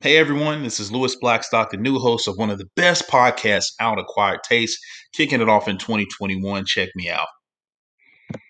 Hey everyone, this is Lewis Blackstock, the new host of one of the best podcasts out, Acquired Taste, kicking it off in 2021. Check me out.